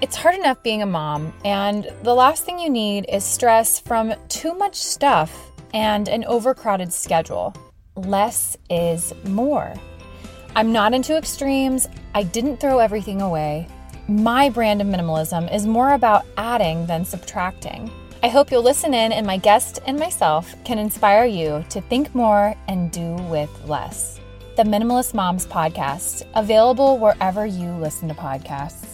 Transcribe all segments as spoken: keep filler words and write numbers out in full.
It's hard enough being a mom, and the last thing you need is stress from too much stuff and an overcrowded schedule. Less is more. I'm not into extremes. I didn't throw everything away. My brand of minimalism is more about adding than subtracting. I hope you'll listen in, and my guest and myself can inspire you to think more and do with less. The Minimalist Moms Podcast, available wherever you listen to podcasts.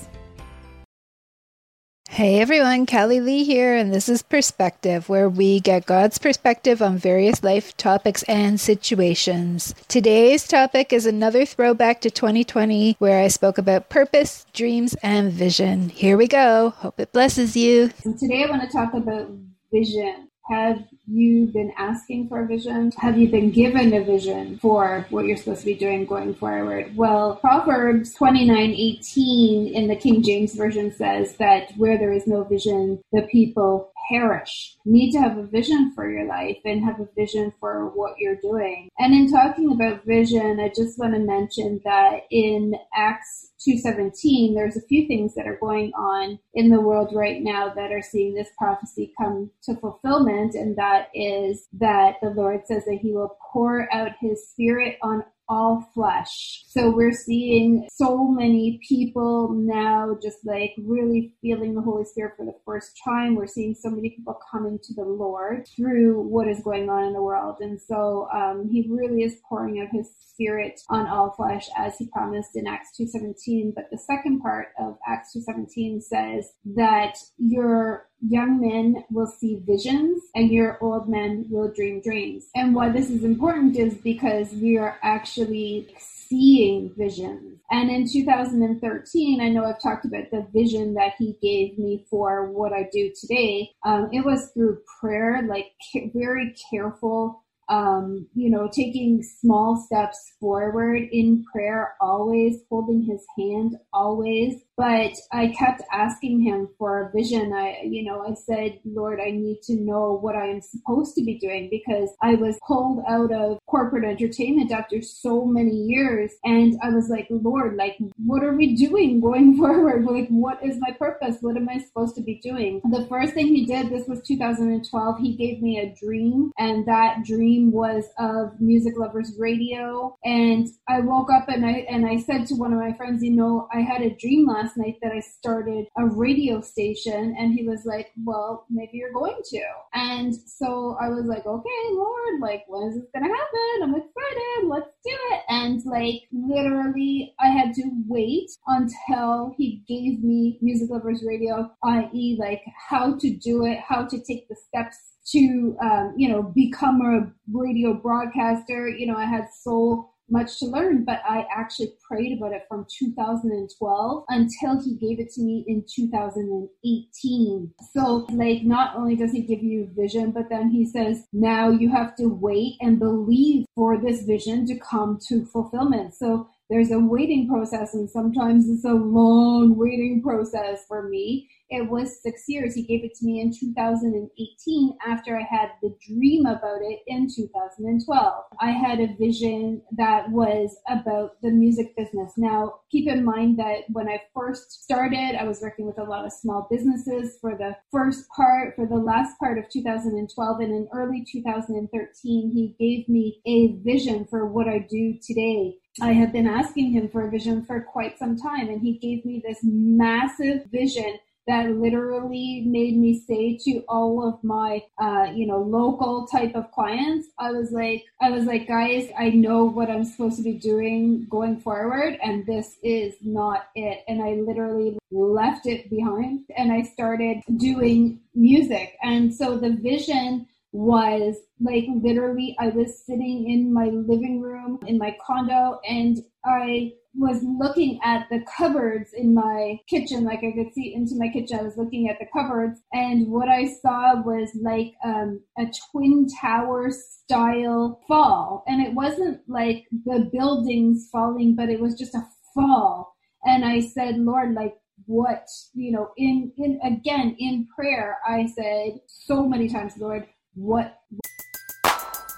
Hey everyone, Callie Lee here, and this is Perspective, where we get God's perspective on various life topics and situations. Today's topic is another throwback to twenty twenty, where I spoke about purpose, dreams, and vision. Here we go. Hope it blesses you. And today I want to talk about vision. Have you been asking for a vision? Have you been given a vision for what you're supposed to be doing going forward? Well, Proverbs twenty-nine eighteen in the King James Version says that where there is no vision, the people perish. You need to have a vision for your life and have a vision for what you're doing. And in talking about vision, I just want to mention that in Acts two seventeen, there's a few things that are going on in the world right now that are seeing this prophecy come to fulfillment, and that is that the Lord says that he will pour out his spirit on all flesh. So we're seeing so many people now just like really feeling the Holy Spirit for the first time. We're seeing so many people coming to the Lord through what is going on in the world. And so um, he really is pouring out his spirit on all flesh as he promised in Acts two seventeen. But the second part of Acts two seventeen says that your young men will see visions and your old men will dream dreams. And why this is important is because we are actually seeing visions. And in two thousand thirteen, I know I've talked about the vision that he gave me for what I do today. Um, it was through prayer, like ca- very careful, um, you know, taking small steps forward in prayer, always holding his hand, always. But I kept asking him for a vision. I, you know, I said, Lord, I need to know what I am supposed to be doing, because I was pulled out of corporate entertainment after so many years. And I was like, Lord, like, what are we doing going forward? Like, what is my purpose? What am I supposed to be doing? The first thing he did, this was two thousand twelve, he gave me a dream. And that dream was of Music Lovers Radio. And I woke up and I, and I said to one of my friends, you know, I had a dream last night that I started a radio station. And he was like, well, maybe you're going to. And so I was like, okay, Lord, like, when is this going to happen? I'm excited. Let's do it. And like, literally, I had to wait until he gave me Music Lovers Radio, that is like how to do it, how to take the steps to, um, you know, become a radio broadcaster. You know, I had so much to learn, but I actually prayed about it from two thousand twelve until he gave it to me in two thousand eighteen. So like, not only does he give you vision, but then he says, now you have to wait and believe for this vision to come to fulfillment. So there's a waiting process, and sometimes it's a long waiting process. For me, it was six years. He gave it to me in two thousand eighteen after I had the dream about it in two thousand twelve. I had a vision that was about the music business. Now, keep in mind that when I first started, I was working with a lot of small businesses for the first part, for the last part of two thousand twelve. And in early two thousand thirteen, he gave me a vision for what I do today. I have been asking him for a vision for quite some time, and he gave me this massive vision that literally made me say to all of my, uh, you know, local type of clients, I was like, I was like, guys, I know what I'm supposed to be doing going forward, and this is not it. And I literally left it behind, and I started doing music. And so the vision was like, literally, I was sitting in my living room in my condo, and I was looking at the cupboards in my kitchen. Like, I could see into my kitchen. I was looking at the cupboards, and what I saw was like um, a Twin Tower style fall. And it wasn't like the buildings falling, but it was just a fall. And I said, Lord, like, what, you know, in, in again, in prayer, I said so many times, Lord, what?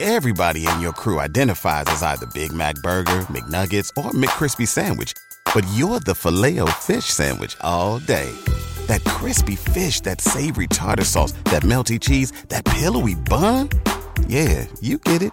Everybody in your crew identifies as either Big Mac Burger, McNuggets, or McCrispy Sandwich. But you're the Filet-O-Fish Sandwich all day. That crispy fish, that savory tartar sauce, that melty cheese, that pillowy bun. Yeah, you get it.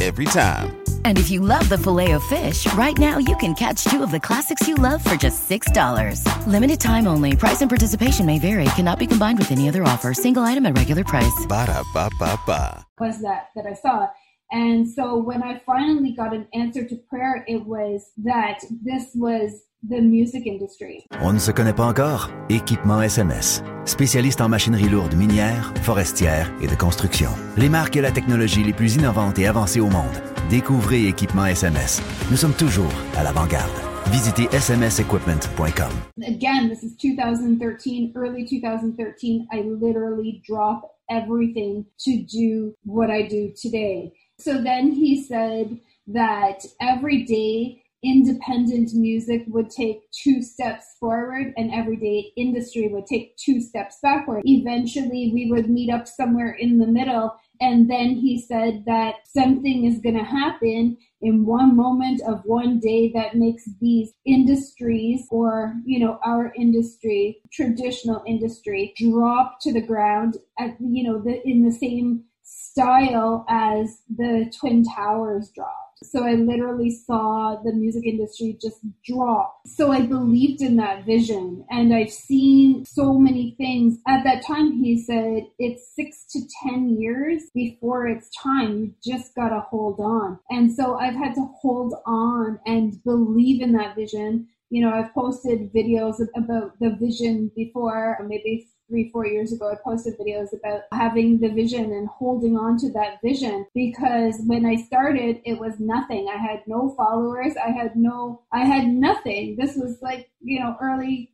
Every time. And if you love the Filet-O-Fish, right now you can catch two of the classics you love for just six dollars. Limited time only. Price and participation may vary. Cannot be combined with any other offer. Single item at regular price. Ba-da-ba-ba-ba. Was that that I saw. And so when I finally got an answer to prayer, it was that this was the music industry. On ne se connaît pas encore? Équipement S M S. Spécialiste en machinerie lourde minière, forestière et de construction. Les marques et la technologie les plus innovantes et avancées au monde. Découvrez Équipement S M S. Nous sommes toujours à l'avant-garde. Visitez S M S equipment dot com. Again, this is twenty thirteen, early twenty thirteen. I literally dropped everything to do what I do today. So then he said that every day independent music would take two steps forward and every day industry would take two steps backward. Eventually we would meet up somewhere in the middle, and then he said that something is going to happen in one moment of one day that makes these industries, or, you know, our industry, traditional industry, drop to the ground at, you know, the, in the same style as the Twin Towers dropped. So I literally saw the music industry just drop. So I believed in that vision, and I've seen so many things. At that time, he said, it's six to ten years before it's time. You just got to hold on. And so I've had to hold on and believe in that vision. You know, I've posted videos about the vision before, or maybe three, four years ago, I posted videos about having the vision and holding on to that vision, because when I started, it was nothing. I had no followers. I had no, I had nothing. This was like, you know, early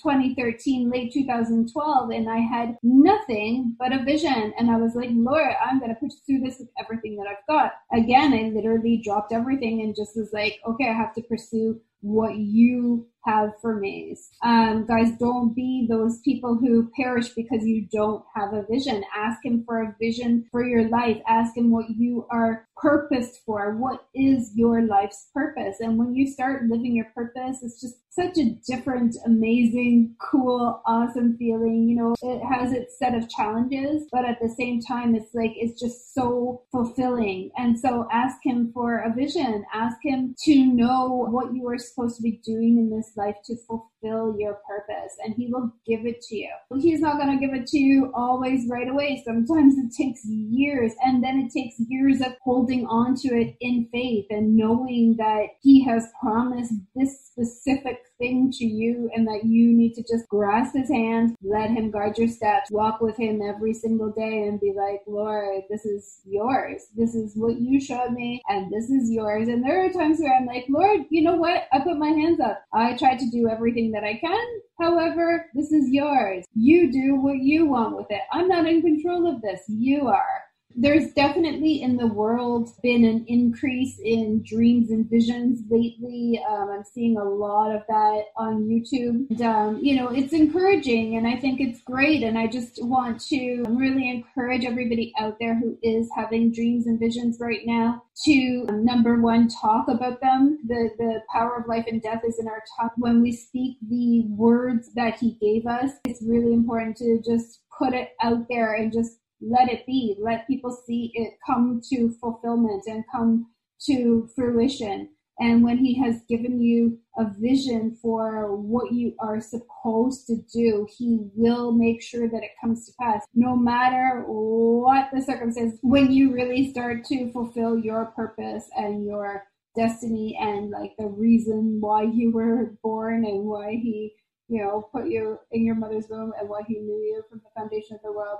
twenty thirteen, late two thousand twelve, and I had nothing but a vision. And I was like, Lord, I'm going to pursue this with everything that I've got. Again, I literally dropped everything and just was like, okay, I have to pursue what you have for me. Um, guys, don't be those people who perish because you don't have a vision. Ask him for a vision for your life. Ask him what you are purposed for. What is your life's purpose? And when you start living your purpose, it's just such a different, amazing, cool, awesome feeling. You know, it has its set of challenges, but at the same time, it's like, it's just so fulfilling. And so ask him for a vision. Ask him to know what you are supposed to be doing in this life to fulfill your purpose, and he will give it to you. He's not going to give it to you always right away. Sometimes it takes years, and then it takes years of holding on to it in faith and knowing that he has promised this specific thing to you, and that you need to just grasp his hand, let him guide your steps, walk with him every single day, and be like, Lord, this is yours. This is what you showed me, and this is yours. And there are times where I'm like, Lord, you know what? I put my hands up. I tried to do everything that I can. However, this is yours. You do what you want with it. I'm not in control of this. You are. There's definitely in the world been an increase in dreams and visions lately. Um, I'm seeing a lot of that on YouTube. And, um, you know, it's encouraging, and I think it's great. And I just want to really encourage everybody out there who is having dreams and visions right now to, um, number one, talk about them. The, the power of life and death is in our tongue. When we speak the words that he gave us, it's really important to just put it out there and just let it be. Let people see it come to fulfillment and come to fruition. And when he has given you a vision for what you are supposed to do, he will make sure that it comes to pass, no matter what the circumstance, when you really start to fulfill your purpose and your destiny and like the reason why you were born and why he, you know, put you in your mother's womb and why he knew you from the foundation of the world.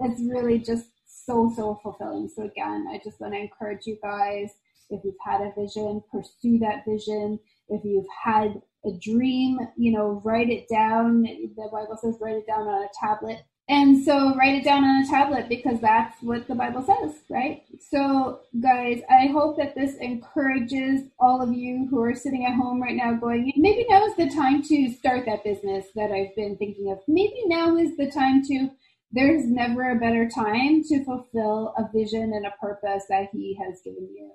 It's really just so, so fulfilling. So again, I just want to encourage you guys If you've had a vision, pursue that vision. If you've had a dream, you know, write it down. The Bible says write it down on a tablet. And so write it down on a tablet, because that's what the Bible says, right? So guys, I hope that this encourages all of you who are sitting at home right now going, maybe now is the time to start that business that I've been thinking of. Maybe now is the time to, there's never a better time to fulfill a vision and a purpose that He has given you.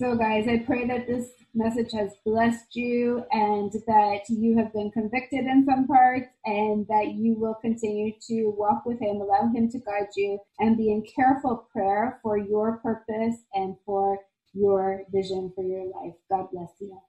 So guys, I pray that this message has blessed you and that you have been convicted in some parts, and that you will continue to walk with Him, allow Him to guide you, and be in careful prayer for your purpose and for your vision for your life. God bless you.